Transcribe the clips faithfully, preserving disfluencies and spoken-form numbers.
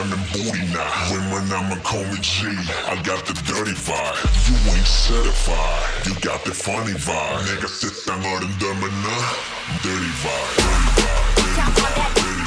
I'm in booty now. Women, I'ma call me G. I got the dirty vibe. You ain't certified. You got the funny vibe. 내가 세상을 흔들면은 dirty vibe. Dirty vibe. Dirty vibe. Dirty vibe. Hey!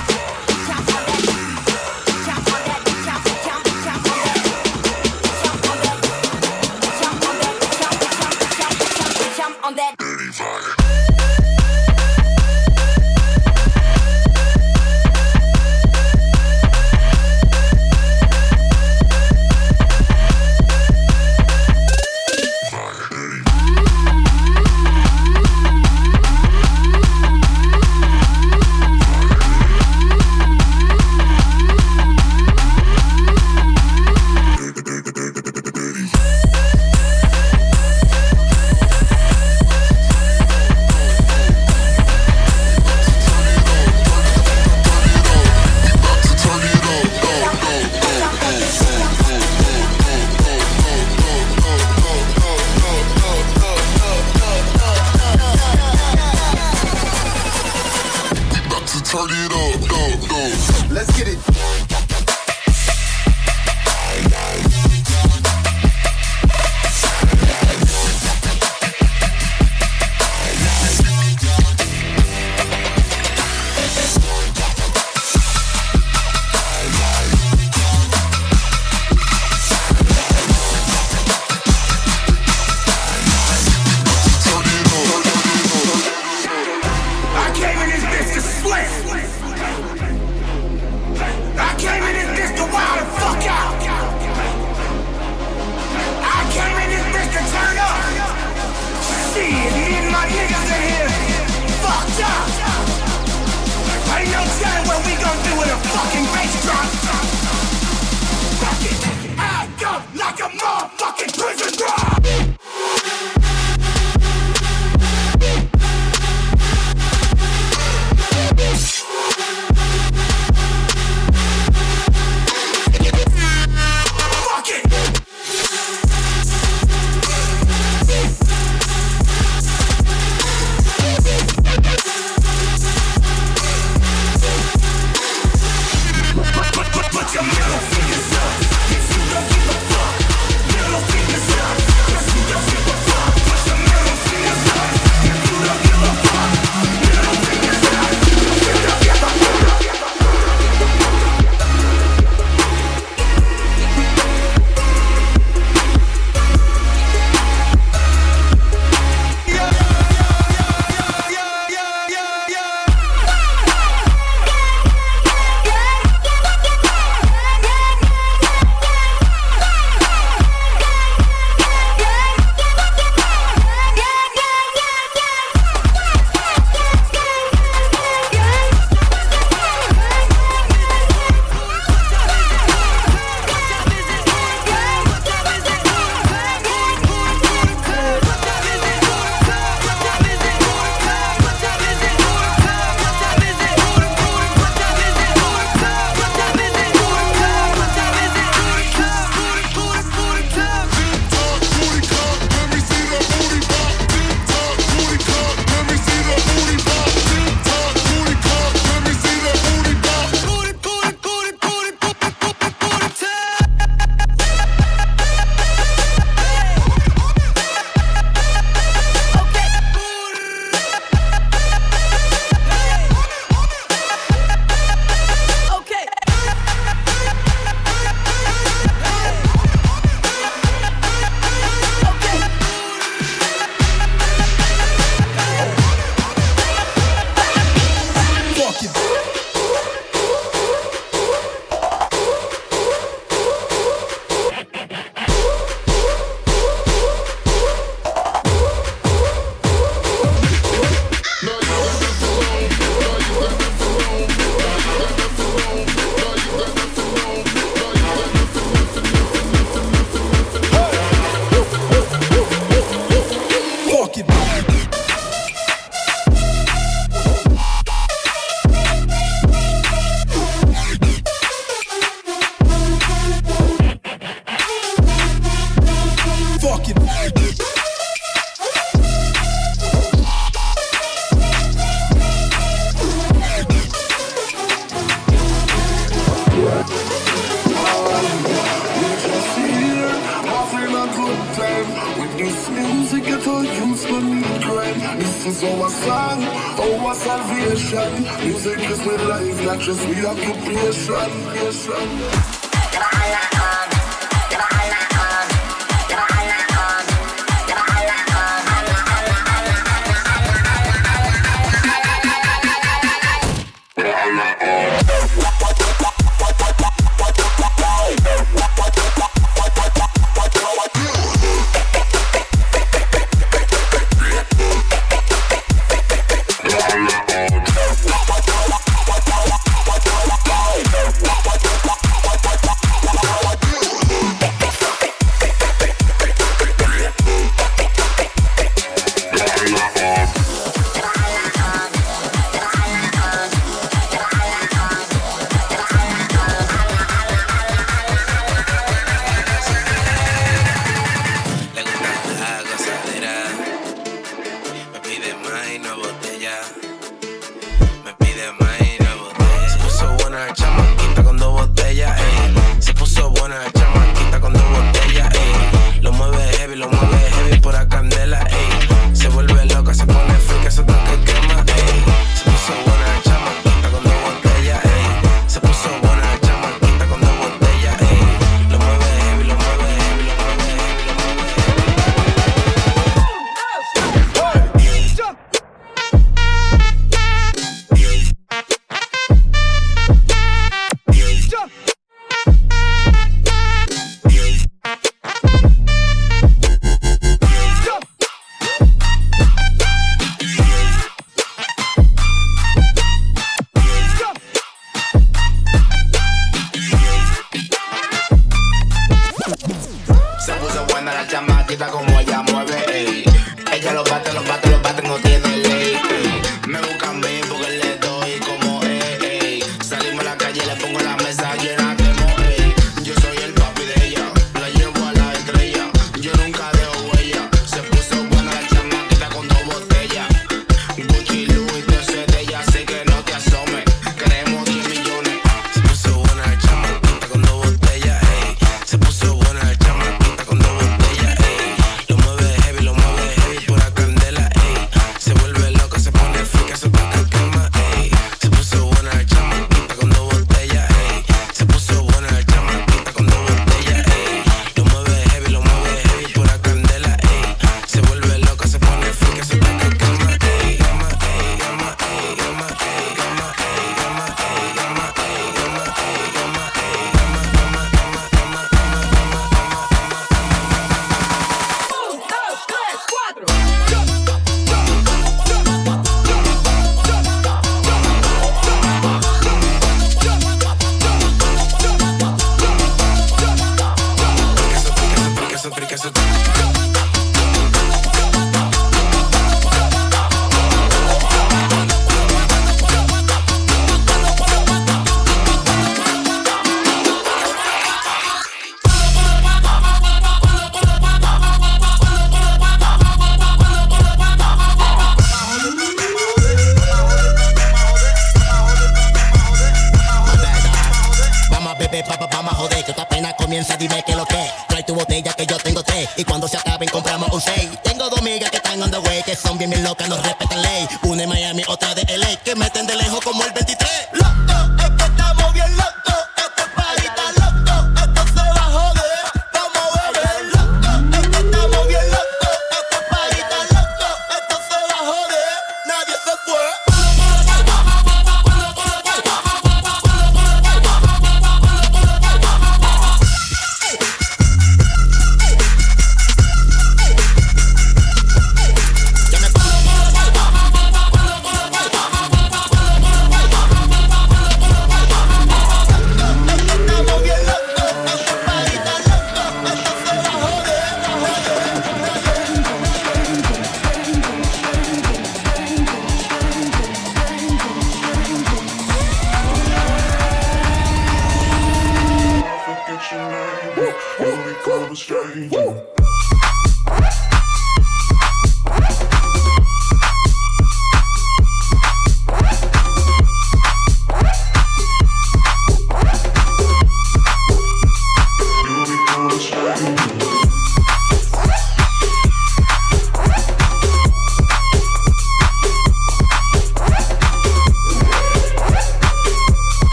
This is our song, our salvation. Music is my life, not just my occupation.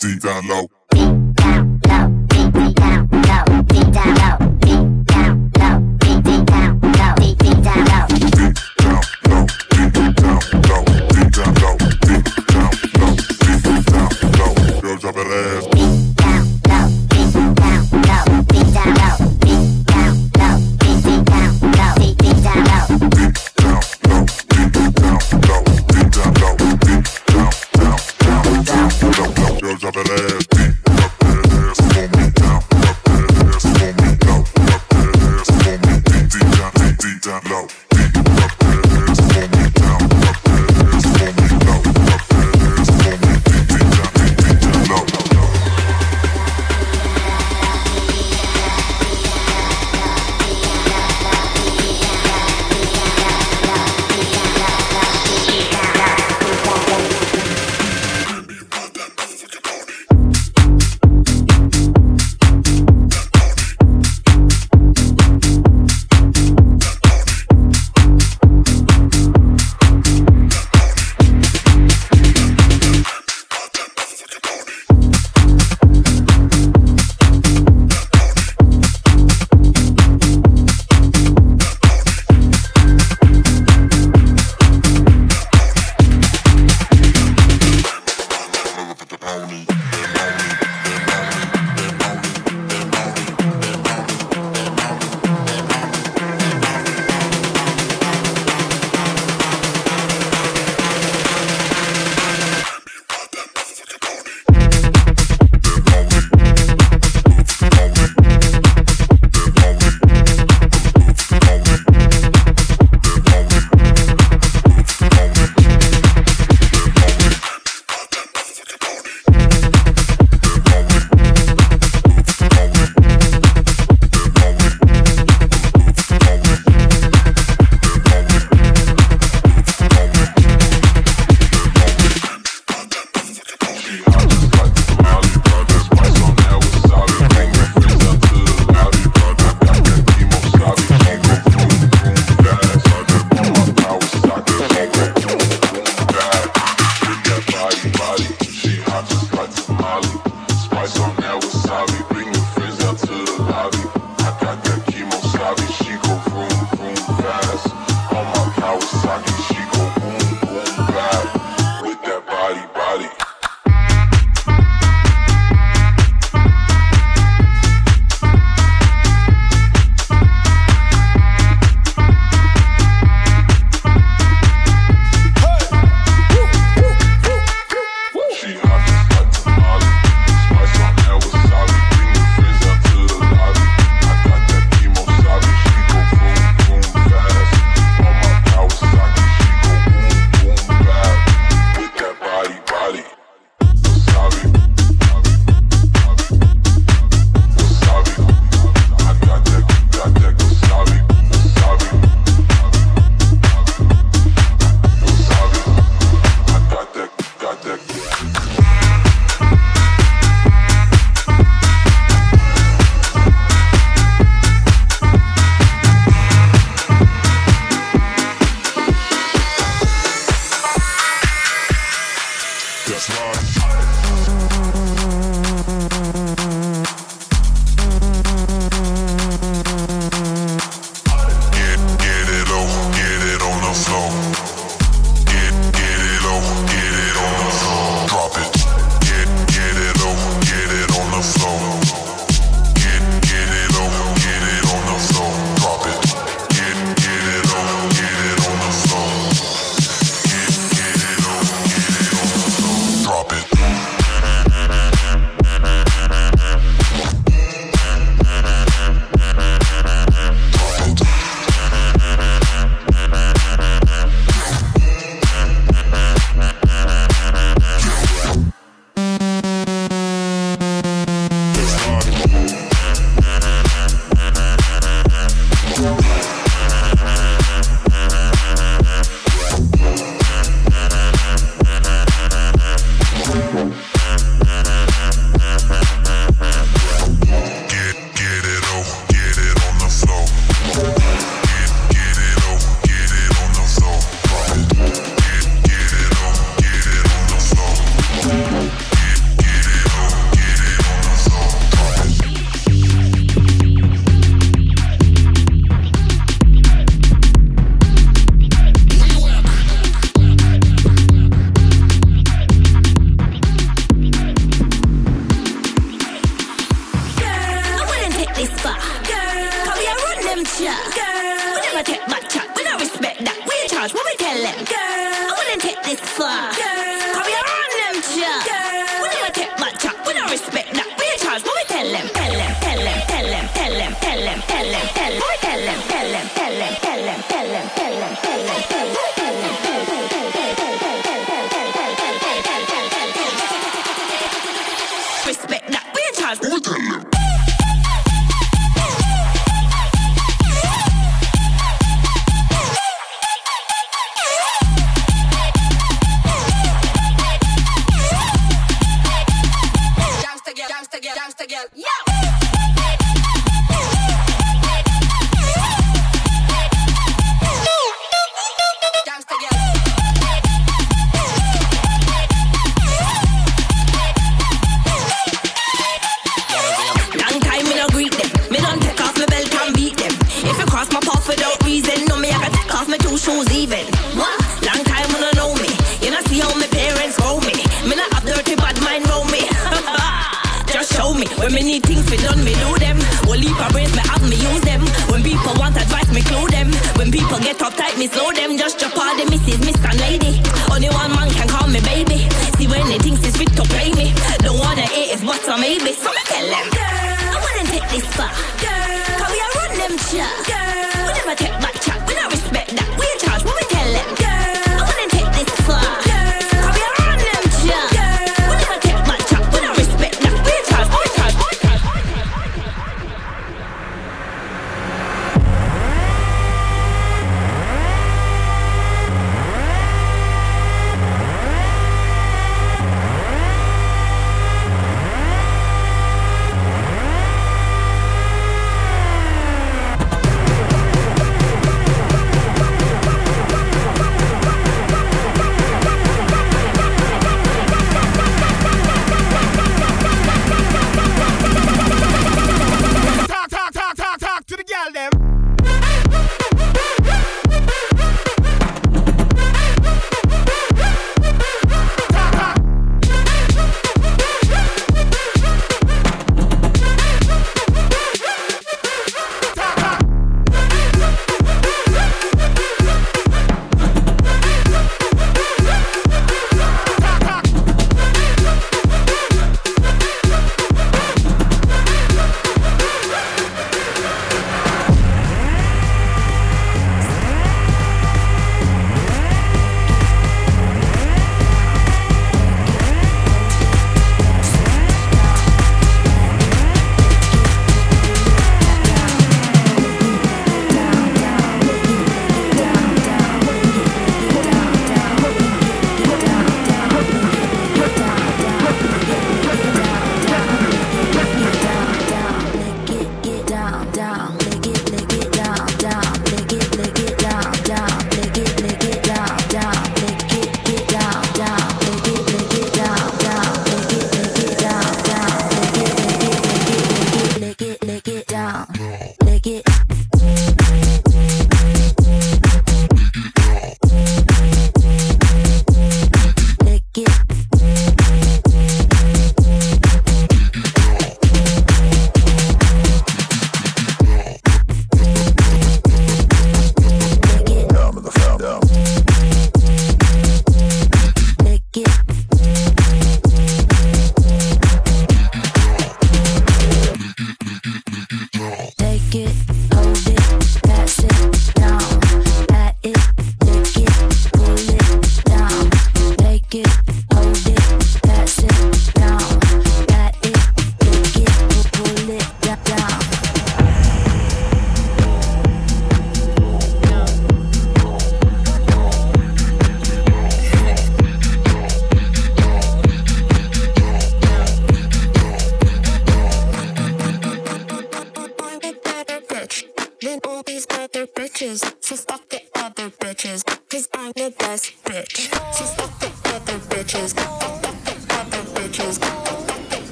deep down low. Deep down low, deep deep down low, deep down low, deep down low, deep deep down low, deep deep down low, deep down low, deep deep down low, deep down low, deep down low, deep deep down low. Girl, drop that ass. Girls up at ass. them chat. Girl, we never take back chat. We don't respect that. We in charge, what we tell them. Girl, I wouldn't take this far. Girl, cause we are on them chat. Girl, we never take back chat. We don't respect that. We in charge, what we tell them. Tell them, tell them, tell them, tell them, tell them, tell them, tell them, tell them, tell them, tell them, tell them, tell them, tell them, tell them, tell them.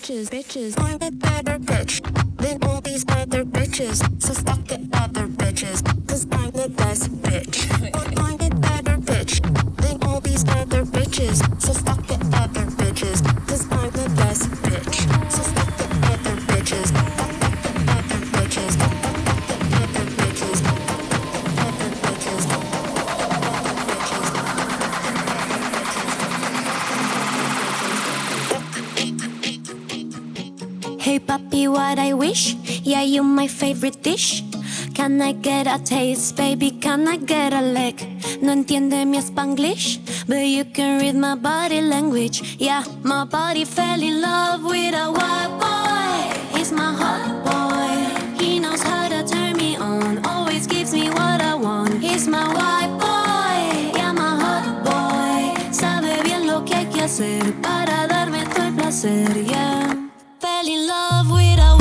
bitches, bitches. I'm a better bitch than all these other bitches. So fuck the other bitches, cause I'm the best bitch. I'm a better bitch than all these other bitches. So fuck the other bitches, cause I'm the best bitch. So fuck the other bitches, fuck the other bitches, fuck the other bitches, fuck the other bitches, fuck the other bitches. Hey puppy, what I wish? Yeah, you my favorite dish. Can I get a taste, baby? Can I get a lick? No entiende mi Spanglish, but you can read my body language. Yeah, my body fell in love with a white boy. He's my hot boy. He knows how to turn me on. Always gives me what I want. He's my white boy. Yeah, my hot boy. Sabe bien lo que hay que hacer para darme todo el placer. Yeah. Fell in love with a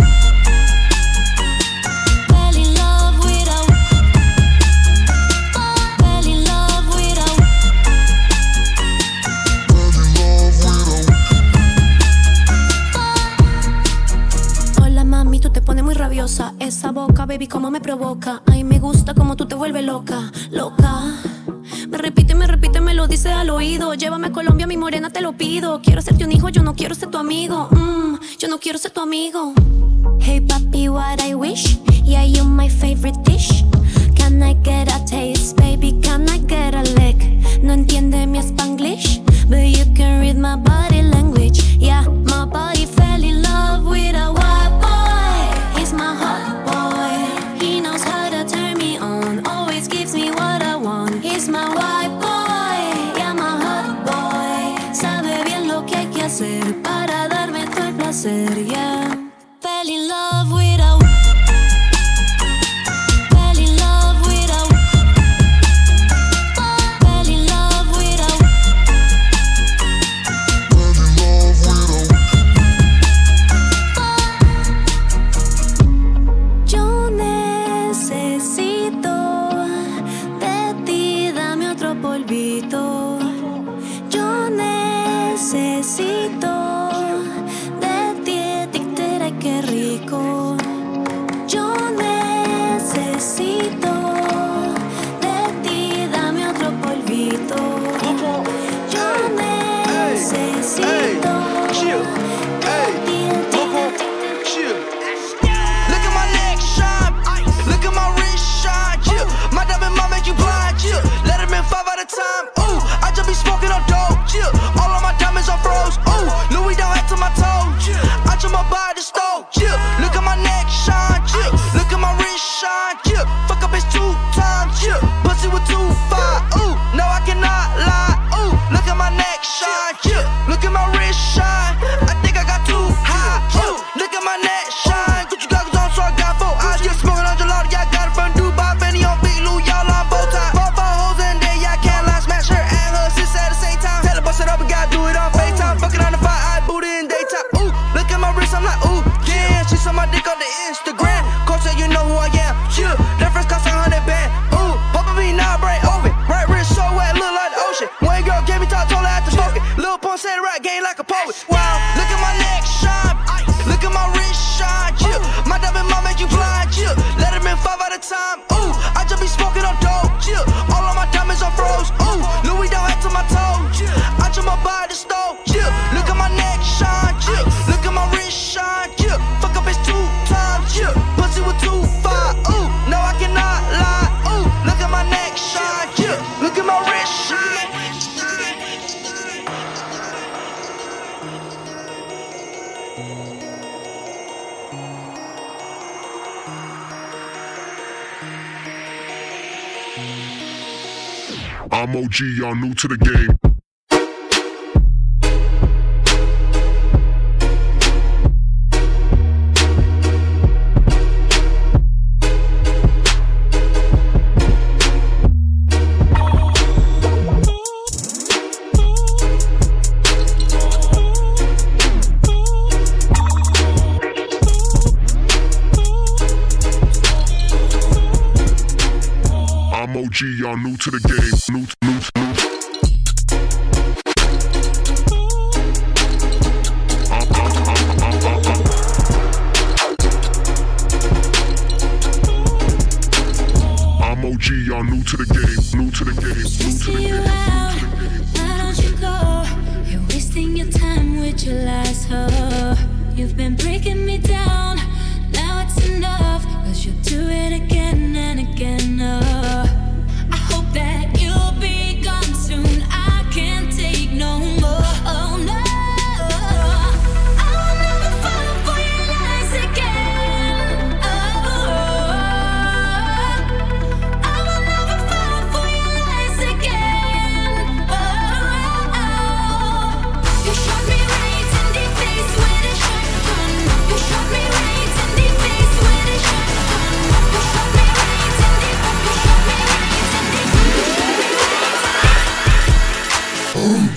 Fell in love with a Fell in love with a Fell in love with a Hola mami, tú te pones muy rabiosa. Esa boca, baby, cómo me provoca. Ay, me gusta cómo tú te vuelves loca, loca. Me repite, me repite, me lo dice al oído. Llévame a Colombia, mi morena, te lo pido. Quiero serte un hijo, yo no quiero ser tu amigo. mm, Yo no quiero ser tu amigo. Hey papi, what I wish? Yeah, you my favorite dish. Can I get a taste, baby? Can I get a lick? No entiende mi Spanglish, but you can read my body language. Yeah, my body fell in love with a white boy. He's my hot boy. He knows how to turn me on. Always gives me what I want. He's my white boy. Yeah, my hot boy. Sabe bien lo que hay que hacer para darme todo el placer. Yeah. Fell in love with a Fell in love with a Fell in love with a Fell in love with a Yo necesito de ti, dame otro polvito. Yo necesito de ti, etiquetera, qué rico. Yo necesito de ti, dame otro polvito. Yo necesito de ti, etiquetera, chill. Look at my neck shine, look at my wrist shine, chill. My diamond might make you blind, chill. Let him in five at a time, ooh. I just be smoking on dope, chill. All of my diamonds are froze, ooh. Louis down head to my toe, chill. I just my body stole, chill. Look at my neck shine, chill. Look at my wrist shine, chill. Fuck up, it's two times, chill. Pussy with two five, ooh. No, I cannot lie, ooh. Look at my neck shine, chill. Look at my wrist shine. I think I got too high, ooh. Look at my neck shine. Gucci goggles on, so I got four eyes. Yeah, smoking on gelato, yeah, I got it from Dubai. Benny on Big Lou, y'all on both sides. Four, four hoes and then y'all can't lie. Smash her and her sis at the same time. Hella bust it up, we gotta do it on FaceTime. Fucking on the five, I booty in daytime, ooh. Look at my wrist, I'm like, ooh, yeah. She saw my dick on the Instagram. Coach said, you know who I am, yeah. That first cost a hundred band, ooh. Papa B, now break open. Right wrist so wet, look like the ocean. One girl gave me top, told her I had to smoke it. Lil Pump said, right, game like a poet. Wow, look at my neck shine, look at my wrist shine, yeah. My diamond might make you blind, yeah. Let him in five at a time, ooh. I just be smoking on dope, yeah. All of my diamonds are froze, ooh. Louis down head to my toe, yeah. I just my body stole, yeah. Look at my neck shine, yeah. Look at my wrist shine, yeah. Fuck up, it's two times, yeah. Pussy with two five, ooh. No, I cannot lie, ooh. Look at my neck shine, yeah. Look at my wrist shine. I'm O G, y'all new to the game. G, y'all new to the game, new, new, new. I'm, I'm, I'm, I'm. visualize her. You've been breaking me down, now it's enough, 'cause you'll do it again and again. Oh, I hope that you'll be gone soon, I can't take no more. Oh no, I'll never fall for your lies again. Oh, I will never fall for your lies again. Oh, you shot me right in the face with a shotgun. You shot me right in the face with a shotgun. You shot me right in the, you shot me right in the, you shot me right in the. Okay.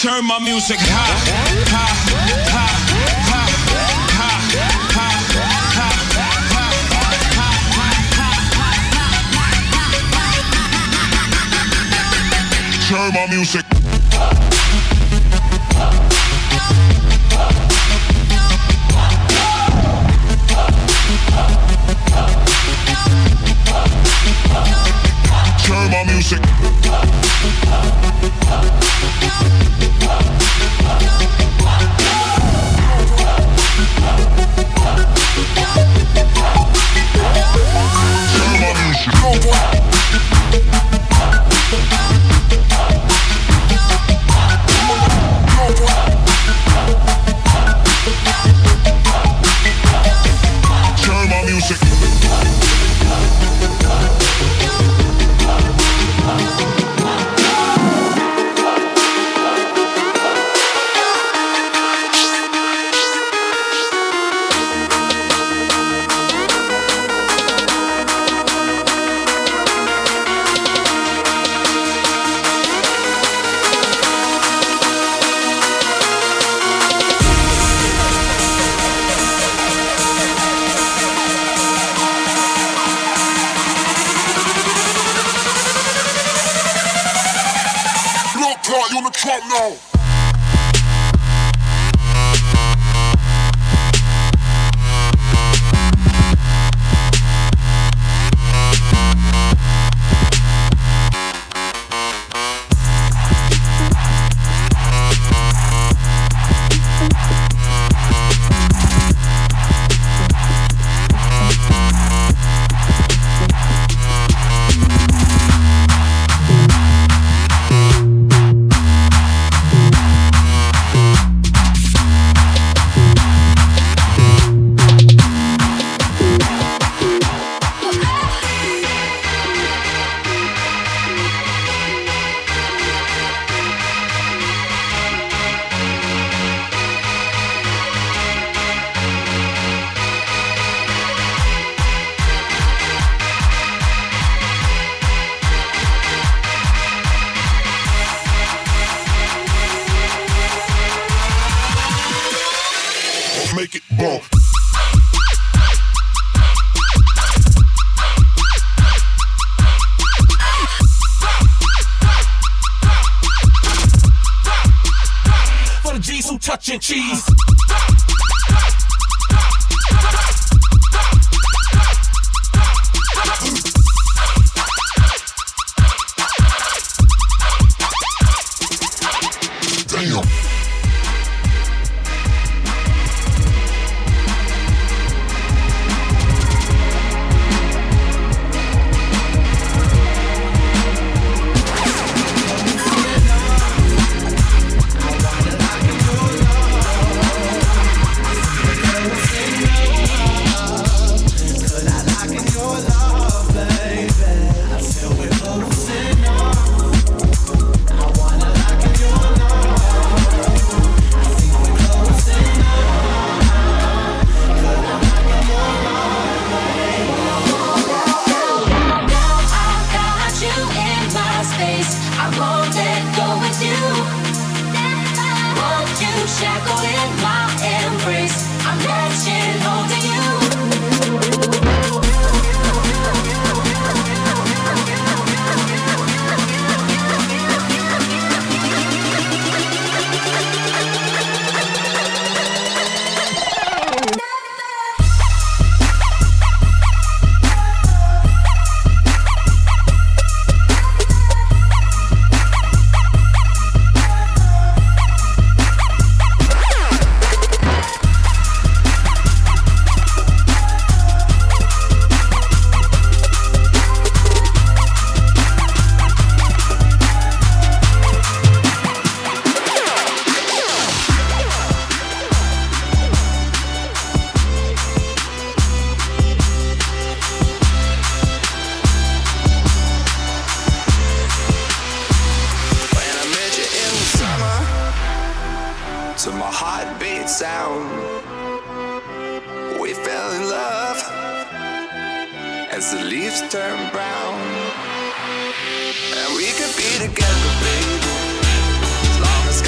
Turn my music high, high, high. Turn my music. Turn my music. Turn my music. Cheese. As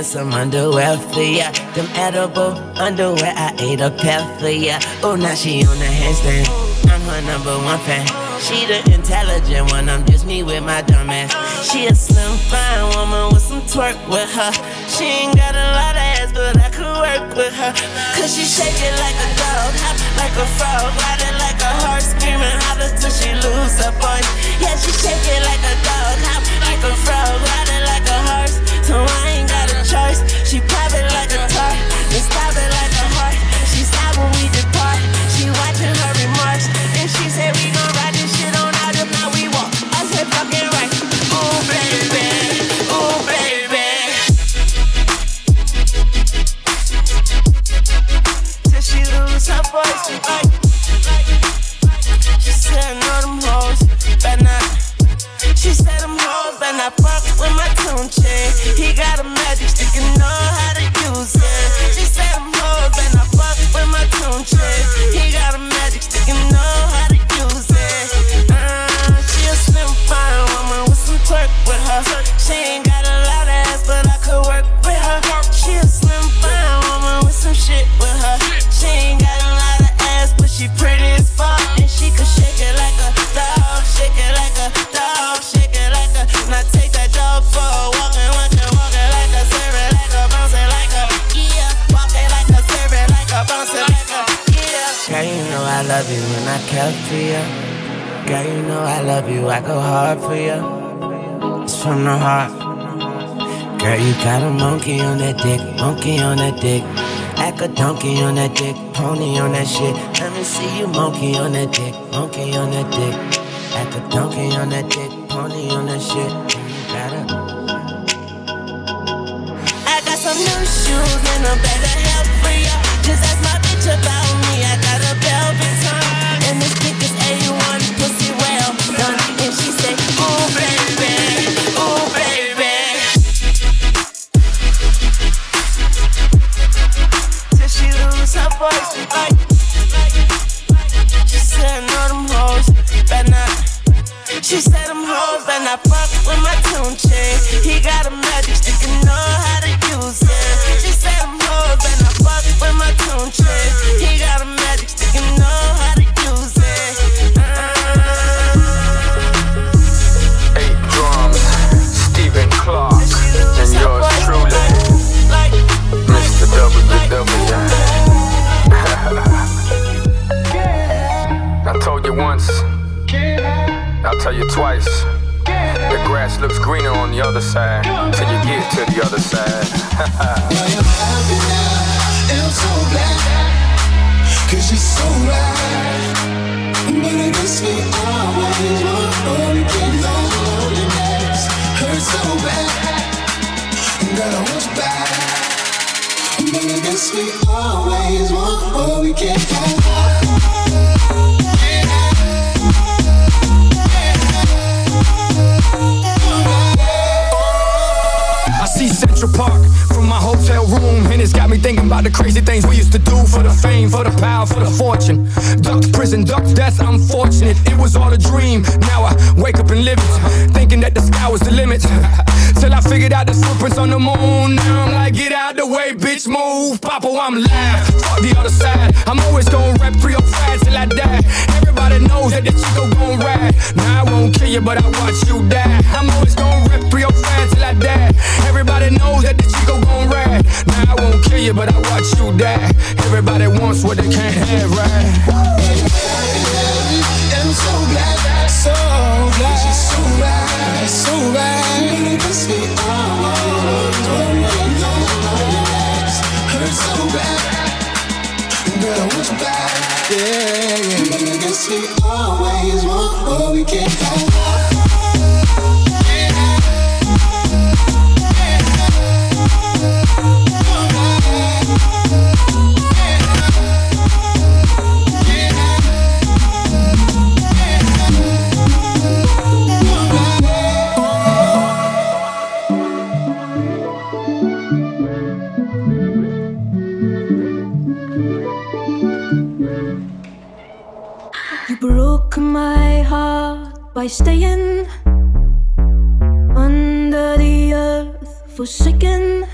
Some underwear for ya, them edible underwear, I ate a pair for ya. Oh, now she on the handstand, I'm her number one fan. She the intelligent one, I'm just me with my dumb ass. She a slim, fine woman with some twerk with her. She ain't got a lot of ass, but I could work with her. Cause she shake it like a dog, hop like a frog, ride it like a horse, screaming holler till she lose her voice. Yeah, she shake it like a dog, hop like a frog, ride it like a horse, so I ain't got a choice. She pop it like a tart, then stop it like a heart. She stop when we depart, she watching her remarks. And she said we gon' ride this shit on out if now we walk. I said fucking right, ooh baby, ooh baby. Till she lose her voice, she like, she said I know them hoes, but not. She said them hoes, and I fuck with my tune chain. He got a magic stick. a dog, shaking like a. And I take that dog for a walk and watch her walking like a servant, like a bouncing like a. Yeah, walking like a servant, like a bouncing like a. Yeah. Girl, you know I love you when I come to you. Girl, you know I love you, I go hard for you. It's from the heart. Girl, you got a monkey on that dick, monkey on that dick. Act a donkey on that dick, pony on that shit. Let me see you monkey on that dick, monkey on that dick. Act a donkey on that dick, pony on that shit. You gotta. I got some new shoes and I'm better help for ya. Just ask my bitch about me, I got a velvet time. And this dick is A one, pussy well done. And she say, ooh baby, ooh baby. Voice, like, she said, no, them hoes, better not. She said, them hoes, better not fuck with my tune chain. He got a magic stick and know how to use it. She said, them hoes, better not fuck with my tune chain. He got a magic stick and know how to use it. Uh-uh. Eight drums, Stephen Clark, and yours truly, like, like, Mister Double the Double. I told you once, I'll tell you twice. The grass looks greener on the other side till you get to the other side. Well, you're happy now, and I'm so glad, 'cause she's so right. But it makes me always wanna get loneliness. Hurts so bad that I wish back. But I guess we always want what we can't have. See Central Park from my hotel room, and it's got me thinking about the crazy things we used to do for the fame, for the power, for the fortune. Ducked prison, ducked death, I'm fortunate. It was all a dream. Now I wake up and live it, thinking that the sky was the limit. Till I figured out there's footprints on the moon. Now I'm like, get out the way, bitch, move. Papa, I'm live. Fuck the other side. I'm always gonna rap three oh five till I die. Everybody knows that the Chico gon' ride. Now I won't kill you, but I watch you die. I'm always gonna rap three oh five till I die. Everybody Everybody knows that the Chico gon' ride. Now I won't kill you, but I watch you die. Everybody wants what they can't have, right? I'm so glad, so glad, she's so right, so right. Makes me always wanna get lost. Hurts so bad, girl, I want you back. Yeah, yeah. Makes me always want what we can't have. Broke my heart by staying under the earth, forsaken.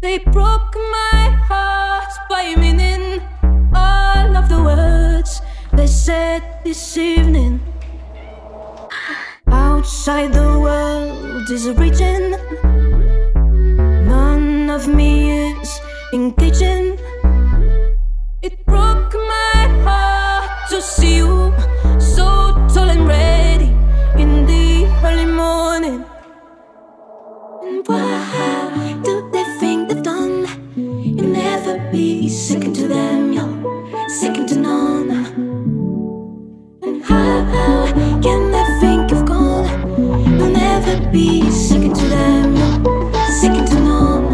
They broke my heart by meaning all of the words they said this evening. Outside the world is a region, none of me is engaging. It broke my heart to see you so tall and ready in the early morning. And why do they think they've done? You'll never be second to them, you're second to none. And how can they think you've gone? You'll never be second to them, you're second to none.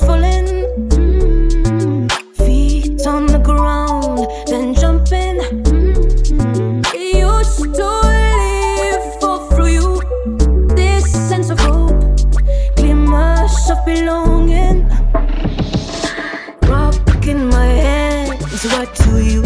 Falling, mm-hmm. Feet on the ground, then jumping. is what do you